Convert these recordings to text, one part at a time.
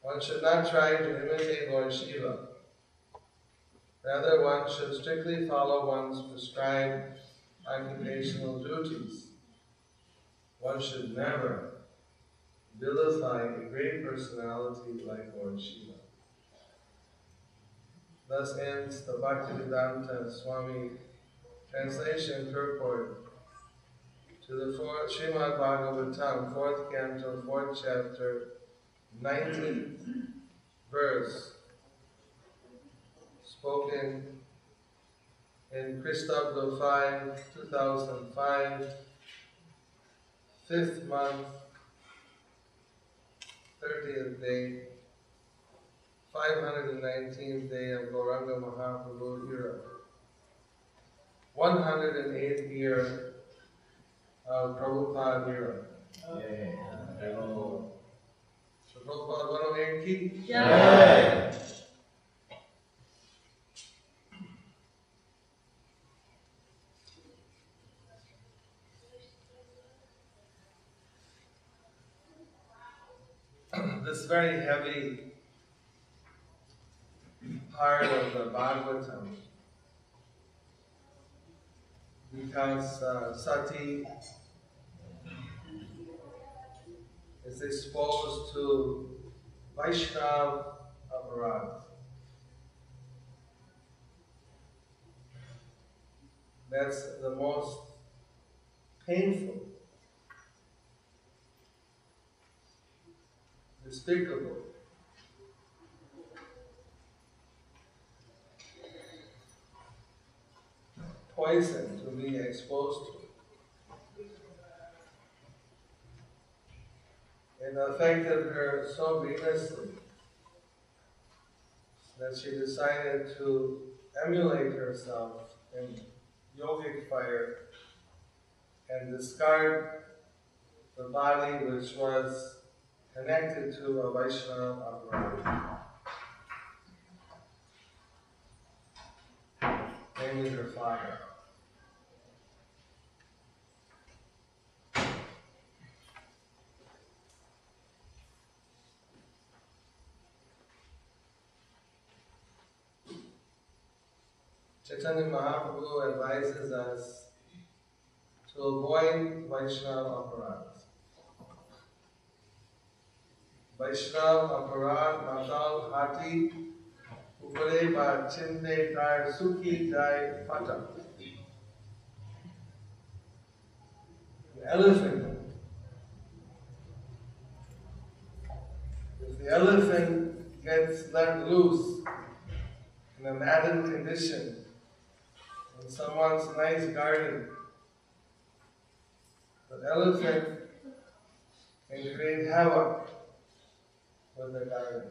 One should not try to imitate Lord Shiva. Rather, one should strictly follow one's prescribed occupational duties. One should never vilify a great personality like Lord Shiva. Thus ends the Bhaktivedanta Swami translation purport to the Srimad Bhagavatam, 4th canto, 4th chapter, 19th verse, spoken in Christabdo 5, 2005, 5th month, 30th day, 519th day of Gauranga Mahaprabhu era, 108th year of Prabhupada era. Yeah. So Prabhupada 108 ki? Yeah. This very heavy part of the Bhagavatam, because Sati is exposed to Vaishnava-aparadha. That's the most painful, despicable, poison to be exposed to. It affected her so grievously that she decided to emulate herself in yogic fire and discard the body which was connected to a Vaishnava-aparadha, namely her father. Chaitanya Mahaprabhu advises us to avoid Vaishnava-aparadha. Vaishnava-aparadha matal hati upare ba chinde tar sukhi jai pata. An elephant. If the elephant gets let loose in a maddened condition in someone's nice garden, the elephant can create havoc with the garden.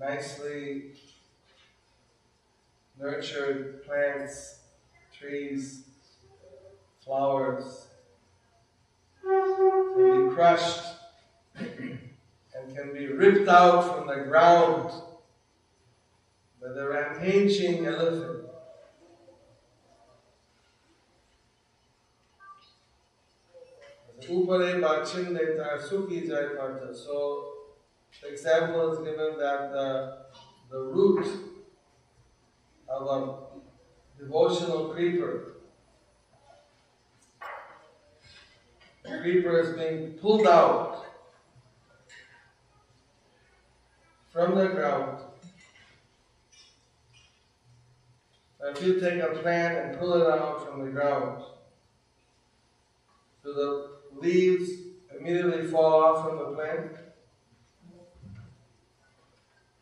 Nicely nurtured plants, trees, flowers can be crushed and can be ripped out from the ground by the rampaging elephant. Upare bhakshinde tar sukhi jai parta. So the example is given that the root of a devotional creeper, the creeper is being pulled out from the ground. If you take a plant and pull it out from the ground, do the leaves immediately fall off from the plant?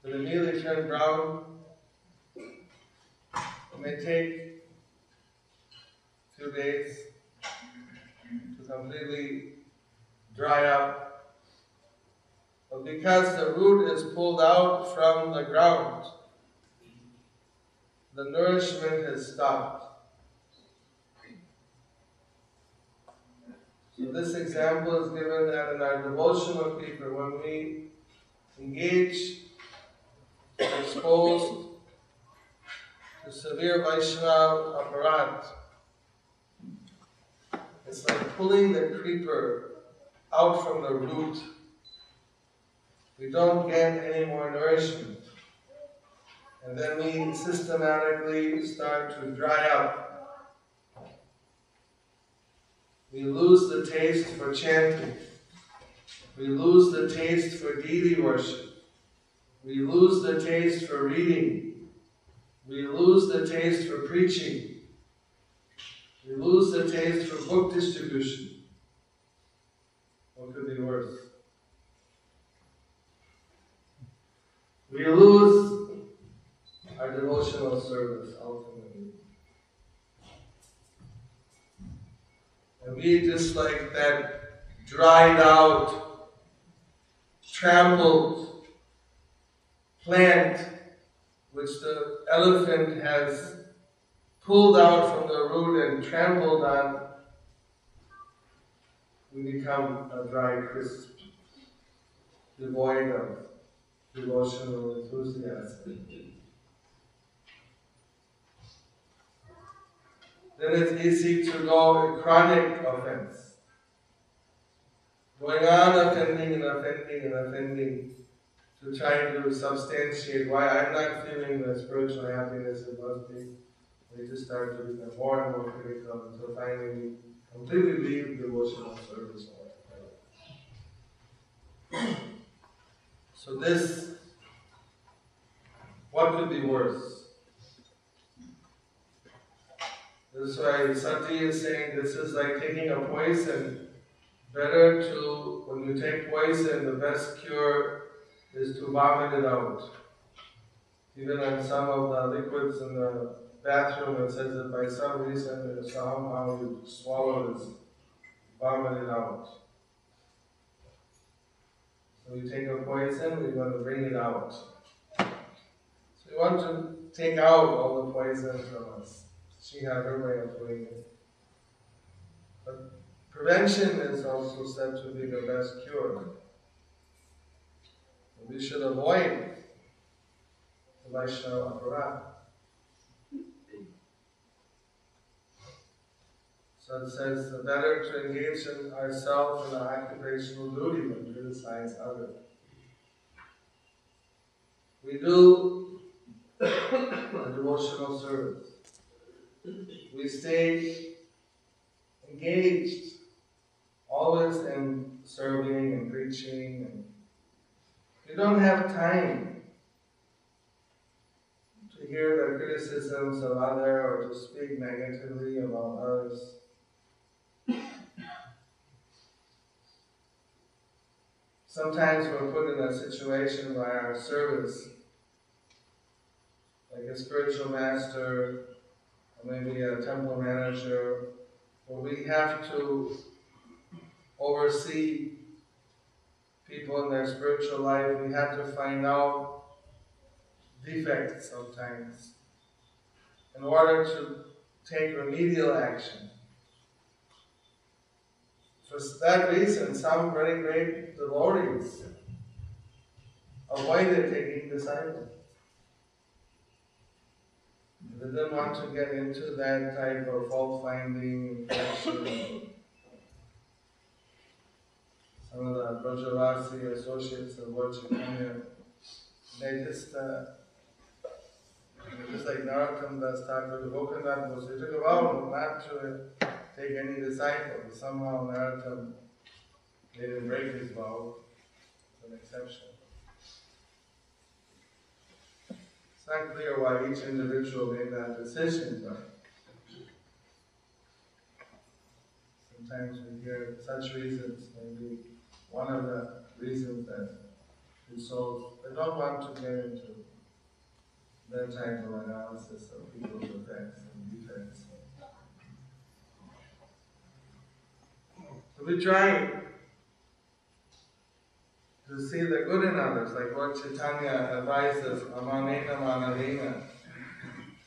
They immediately turn brown, it may take a few days to completely dry up. But because the root is pulled out from the ground, the nourishment is stopped. So this example is given that in our devotional creeper, when we engage, exposed to severe Vaishnava-aparadha, it's like pulling the creeper out from the root We don't get any more nourishment. And then we systematically start to dry up. We lose the taste for chanting. We lose the taste for deity worship. We lose the taste for reading. We lose the taste for preaching. We lose the taste for book distribution. What could be worse? We lose our devotional service, ultimately. And we just like that dried out, trampled plant which the elephant has pulled out from the root and trampled on, we become a dry crisp, devoid of devotional enthusiasm. Then it's easy to go a chronic offense, going on offending and offending and offending to try to substantiate why I'm not feeling the spiritual happiness it must be. We just start to become more and more critical until finally we completely leave devotional service altogether. So this, what could be worse? That's why Sati is saying this is like taking a poison. Better to, when you take poison, the best cure is to vomit it out. Even on some of the liquids in the bathroom, it says that by some reason, if somehow you swallow this, vomit it out. So we take a poison, we want to bring it out. So we want to take out all the poison from us. She had her way of doing it. But prevention is also said to be the best cure. And we should avoid the Vaishnava-aparadha. So it says, the better to engage in ourselves in our occupational duty than criticize others. We do a devotional service. We stay engaged, always in serving and preaching. And we don't have time to hear the criticisms of others or to speak negatively about others. Sometimes we're put in a situation by our service, like a spiritual master, or maybe a temple manager, where we have to oversee people in their spiritual life. We have to find out defects sometimes in order to take remedial action. For that reason, some very great devotees avoided taking disciples. They didn't want to get into that type of fault-finding and some of the Brajavasi associates of Lord Chaitanya, they just like Narottama started to open up, so they took a vow not to take any disciple, but somehow Narottama didn't break his vow. It's an exception. It's not clear why each individual made that decision, but sometimes we hear such reasons. Maybe one of the reasons that they don't want to get into that type of analysis of people's effects and defects. So we try to see the good in others, like Lord Chaitanya advises, Amanena Manavena,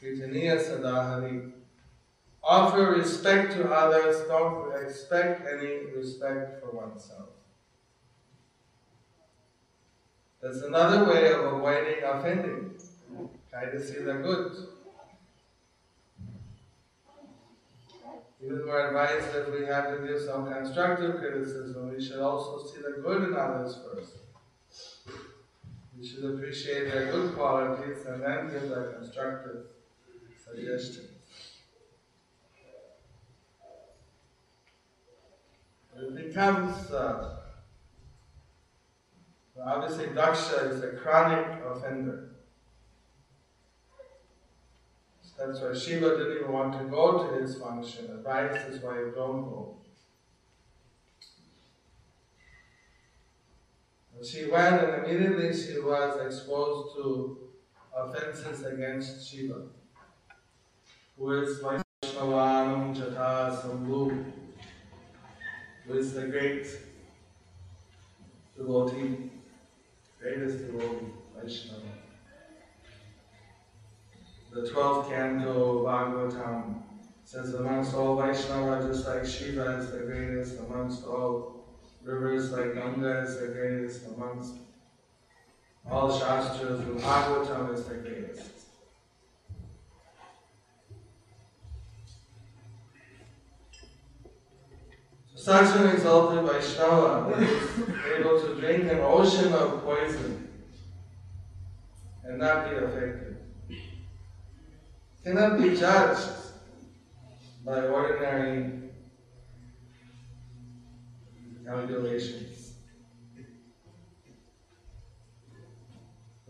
Kirtaniya Sadahari. Offer respect to others, don't expect any respect for oneself. That's another way of avoiding offending. Try to see the good. Even we're advised that we have to give some constructive criticism, we should also see the good in others first. You should appreciate their good qualities and then give their constructive suggestions. It becomes, obviously Daksha is a chronic offender. So that's why Shiva didn't even want to go to his function. Advice is why you don't go. She went and immediately she was exposed to offenses against Shiva, who is Vaishnavanam Jatha Sambhu, who is the great devotee, greatest devotee, Vaishnava. The 12th canto Bhagavatam says amongst all Vaishnava, just like Shiva is the greatest amongst all rivers like Ganga is the greatest amongst all Shastras, and Bhagavatam is the greatest. So such an exalted Vaishnava is able to drink an ocean of poison and not be affected. Cannot be judged by ordinary calculations.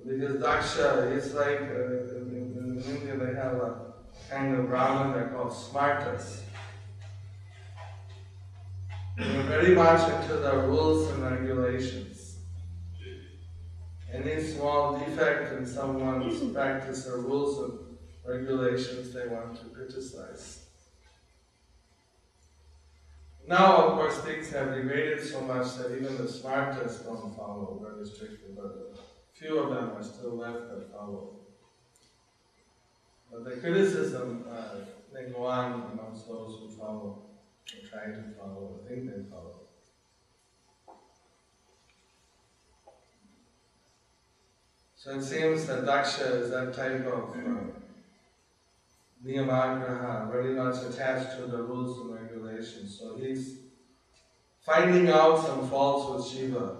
Because Daksha is like, in India they have a kind of Brahman they're called smartas. They're very much into the rules and regulations. Any small defect in someone's practice or rules and regulations they want to criticize. Now, of course, things have degraded so much that even the smartest don't follow very strictly, but a few of them are still left that follow. But the criticism, they go on amongst those who follow, or try to follow, or think they follow. So it seems that Daksha is that type of Niyamagraha, very much attached to the rules and regulations. So he's finding out some faults with Shiva,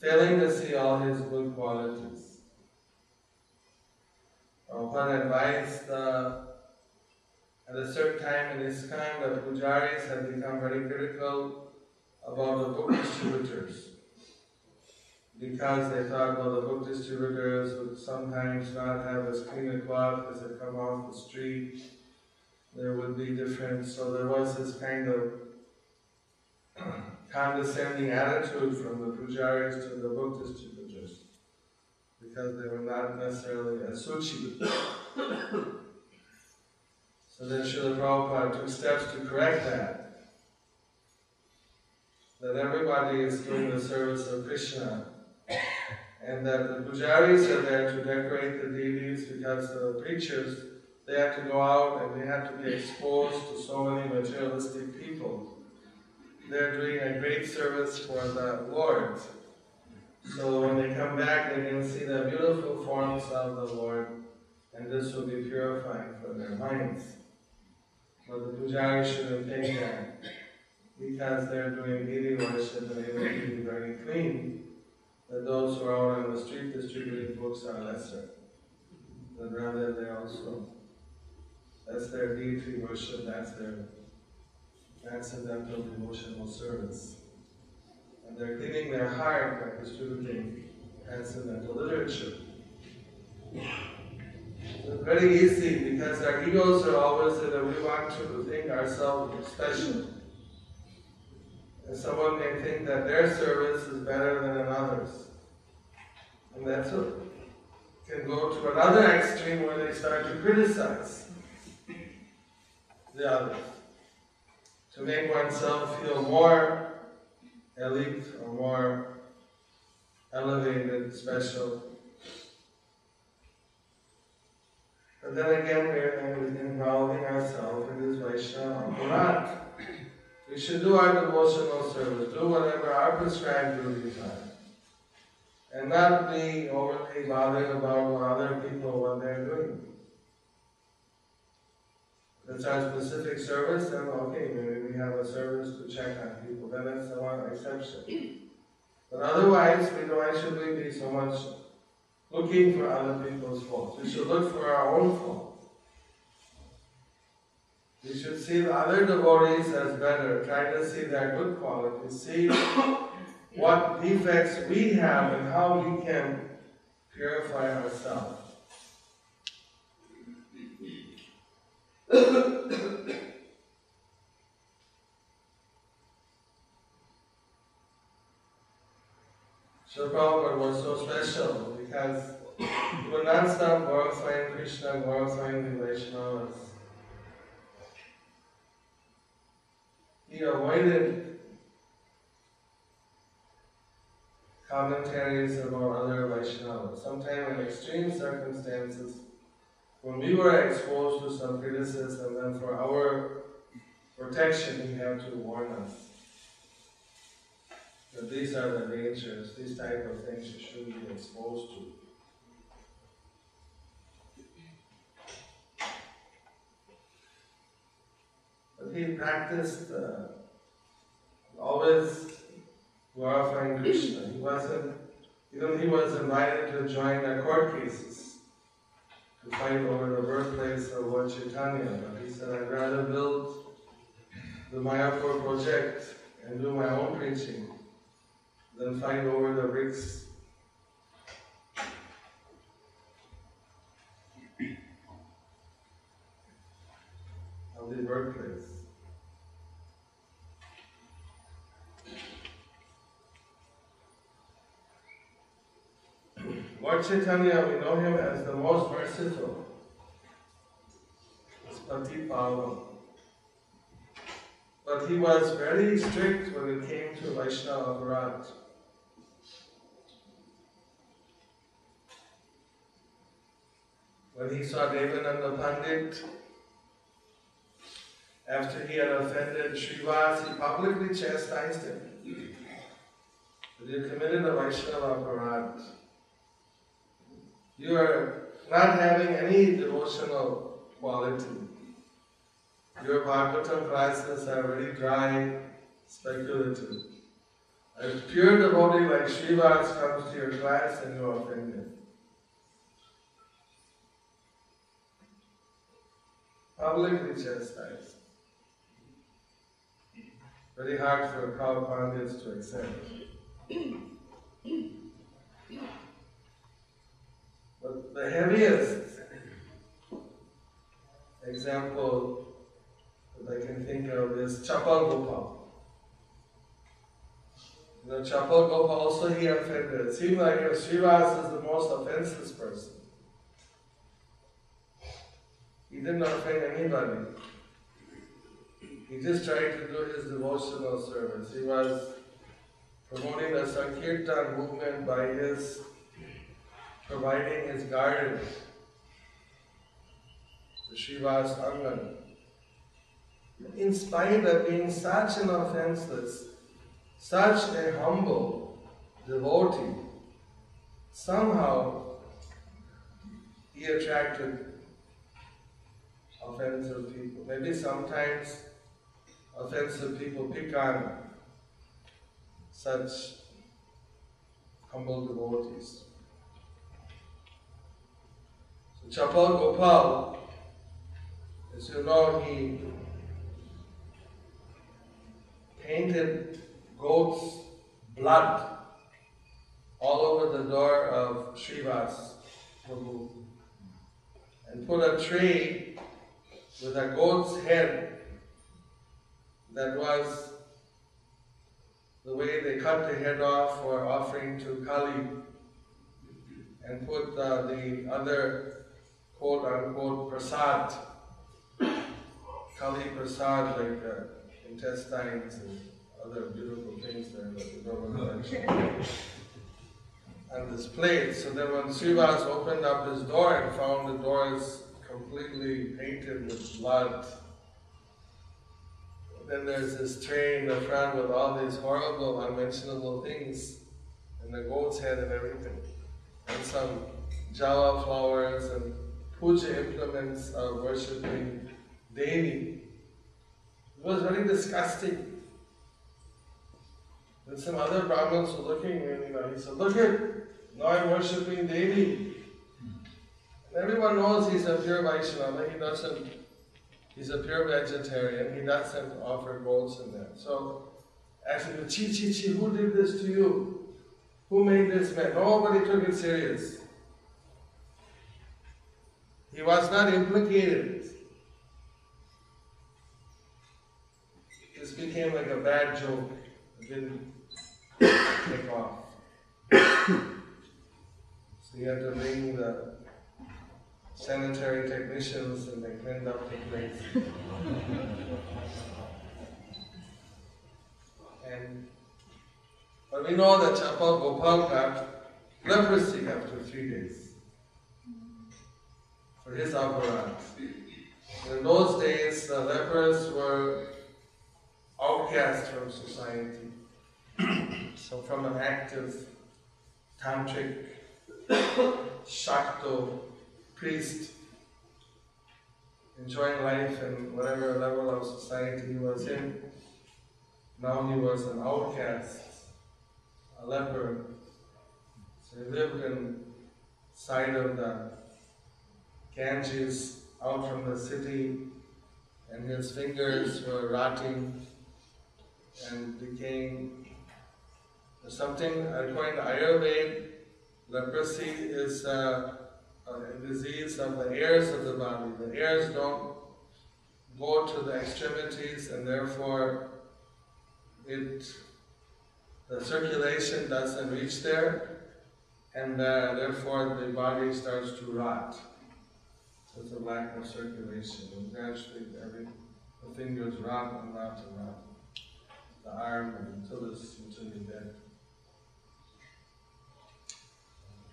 failing to see all his good qualities. Prabhupada advised at a certain time in ISKCON, the pujaris had become very critical about the book distributors, because they thought, well, the book distributors would sometimes not have as clean a cloth as it come off the street. There would be different, so there was this kind of condescending attitude from the pujaris to the book distributors, because they were not necessarily asuchi. So then Srila Prabhupada took steps to correct that everybody is doing the service of Krishna, and that the pujaris are there to decorate the deities because the preachers, they have to go out and they have to be exposed to so many materialistic people. They're doing a great service for the Lord. So when they come back, they can see the beautiful forms of the Lord, and this will be purifying for their minds. But the pujaris shouldn't think that, because they're doing deity worship and they will be very clean, that those who are out on the street distributing books are lesser. But rather they also, that's their deity worship, that's their transcendental devotional service. And they're cleaning their heart by distributing transcendental literature. It's very easy because our egos are always that we want to think ourselves special. And someone may think that their service is better than another's. And that's what can go to another extreme where they start to criticize the others, to make oneself feel more elite or more elevated, special. But then again, we're involving ourselves in this Vaishnava Aparadha. We should do our devotional service, do whatever our prescribed duties are, and not be overly bothered about other people, what they're doing. If it's our specific service, then okay, maybe we have a service to check on people, then that's the one exception. But otherwise, why should we be so much looking for other people's faults. We should look for our own faults. We should see the other devotees as better, try to see their good qualities, see what defects we have and how we can purify ourselves. Srila Prabhupada was so special because he would not stop glorifying Krishna, glorifying the Vaishnavas. He avoided commentaries about other Vaishnavas. Sometimes in extreme circumstances, when we were exposed to some criticism, then for our protection, he had to warn us that these are the dangers, these type of things you shouldn't be exposed to. But he practiced always glorifying Krishna. He wasn't, even he was invited to join the court cases to fight over the birthplace of Lord Chaitanya. But he said, I'd rather build the Mayapur project and do my own preaching than fight over the bricks. The birthplace. Lord Chaitanya, we know him as the most versatile, as Patita Pavana. But he was very strict when it came to Vaishnava-aparadha. When he saw Devananda Pandit, after he had offended Srivas, he publicly chastised him. That you committed a Vaishnava-aparadha. You are not having any devotional quality. Your Bhagavatam classes are very dry, speculative. A pure devotee like Srivas comes to your class and you offend him. Publicly chastised. Very hard for Kaur Pandits to accept. But the heaviest example that I can think of is Chapal Gopa. You know, Chapal Gopa also he offended. It seemed like Srivas is the most offenseless person. He didn't offend anybody. He just tried to do his devotional service. He was promoting the Sankirtan movement by his providing his garden, the Srivasa Angan. In spite of being such an offenseless, such a humble devotee, somehow he attracted offensive people. Maybe sometimes offensive people pick on such humble devotees. So Chapal Gopal, as you know, he painted goat's blood all over the door of Srivas Prabhu and put a tray with a goat's head. That was the way they cut the head off for offering to Kali and put the other quote-unquote prasad, Kali prasad, like intestines and other beautiful things there that we don't want to mention, on this plate. So then when Srivas opened up his door and found the door is completely painted with blood, then there's this tray in the front with all these horrible, unmentionable things, and the goat's head and everything, and some java flowers and puja implements of worshipping Devi. It was very disgusting. And some other Brahmins were looking, and he said, "Look at Now I am worshipping deity. Everyone knows he's a pure Vaishnava, he's a pure vegetarian, he doesn't offer goats and that. So, actually, chi, who did this to you? Who made this man? Nobody took it serious. He was not implicated. This became like a bad joke. It didn't take off. So you have to bring the sanitary technicians and they cleaned up the place. But we know that Chapal Gopa got leprosy after 3 days for his aparadha. In those days, the lepers were outcast from society. So from an active tantric Shakta priest, enjoying life in whatever level of society he was in. Now he was an outcast, a leper. So he lived inside of the Ganges, out from the city, and his fingers were rotting and decaying. Something, according to Ayurveda, leprosy is a disease of the hairs of the body. The hairs don't go to the extremities and therefore the circulation doesn't reach there, and therefore the body starts to rot. So it's a lack of circulation. And gradually the fingers rot and rot and rot. The arm until you're dead.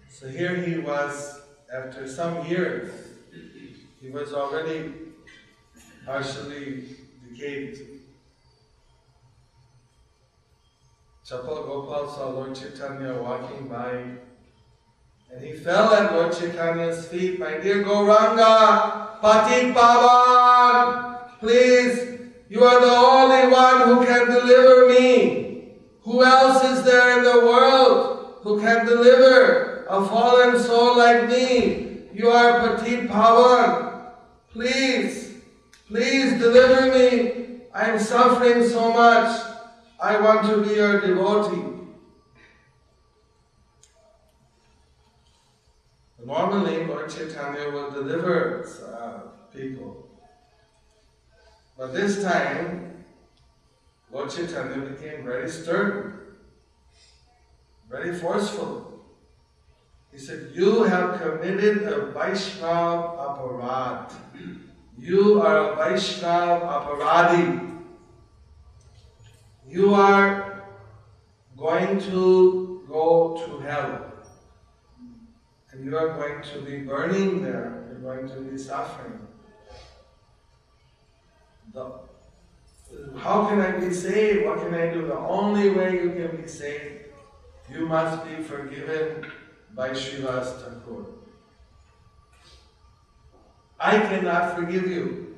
So here he was. After some years, he was already partially decayed. Chapal Gopa saw Lord Chaitanya walking by, and he fell at Lord Chaitanya's feet. My dear Gauranga, Patita Pavana, please, you are the only one who can deliver me. Who else is there in the world who can deliver a fallen soul like me? You are Patita Pavana. Please, please deliver me. I am suffering so much. I want to be your devotee. Normally, Lord Chaitanya will deliver people. But this time, Lord Chaitanya became very stern, very forceful. He said, you have committed a Vaishnava-aparadha. You are a Vaishnava-aparadhi. You are going to go to hell. And you are going to be burning there. You're going to be suffering. How can I be saved? What can I do? The only way you can be saved, you must be forgiven by Srivas Thakur. I cannot forgive you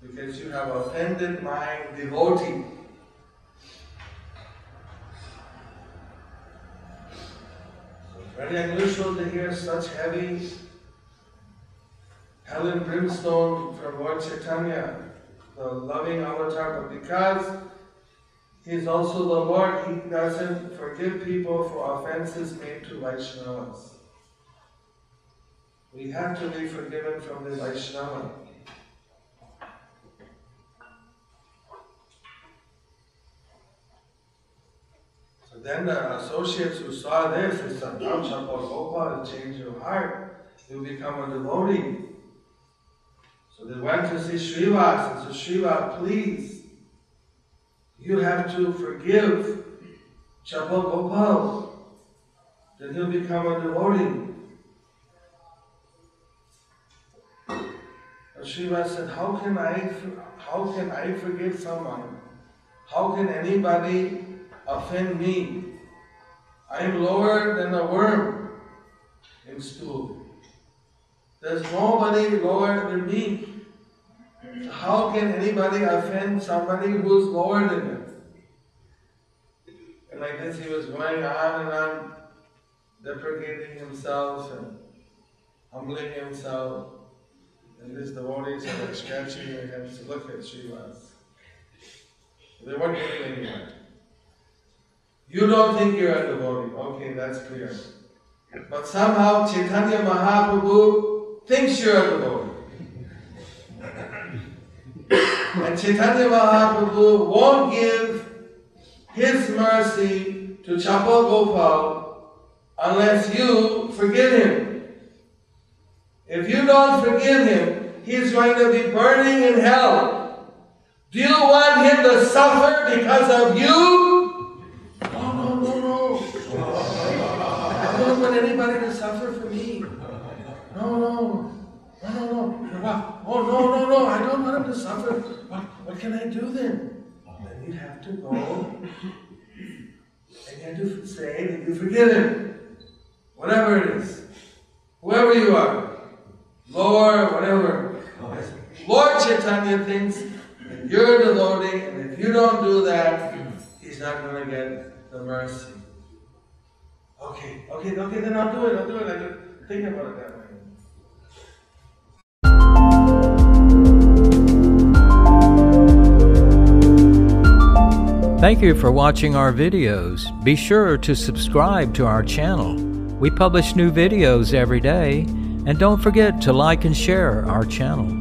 because you have offended my devotee. So very unusual to hear such heavy hell and brimstone from Lord Chaitanya, the loving avatar, but because he is also the Lord, he doesn't forgive people for offenses made to Vaishnavas. We have to be forgiven from the Vaishnava. So then the associates who saw this, they said, now Chapal Gopa, change your heart, you'll become a devotee. So they went to see Srivas and said, Srivas, please, you have to forgive Chapal Gopa, then he'll become a devotee. And Srivas said, how can I forgive someone? How can anybody offend me? I am lower than a worm in stool. There's nobody lower than me. So how can anybody offend somebody who's lower than them? And like this he was going on and on. deprecating himself and humbling himself. And these devotees are like scratching their heads to look at Srivas. They weren't doing anyone. You don't think you're a devotee. Okay, that's clear. But somehow Chaitanya Mahaprabhu thinks you're a devotee. And Chaitanya Mahaprabhu won't give his mercy to Chapal Gopa unless you forgive him. If you don't forgive him, he's going to be burning in hell. Do you want him to suffer because of you? No. I don't want anybody to suffer for me. No. Oh, no. I don't want him to suffer. What can I do then? Then you'd have to go and you have to say that you forgive him. Whatever it is. Whoever you are. Lord, whatever. Lord Chaitanya thinks that you're a devotee, and if you don't do that, he's not going to get the mercy. Okay, then I'll do it. I can think about it that way. Thank you for watching our videos. Be sure to subscribe to our channel. We publish new videos every day. And don't forget to like and share our channel.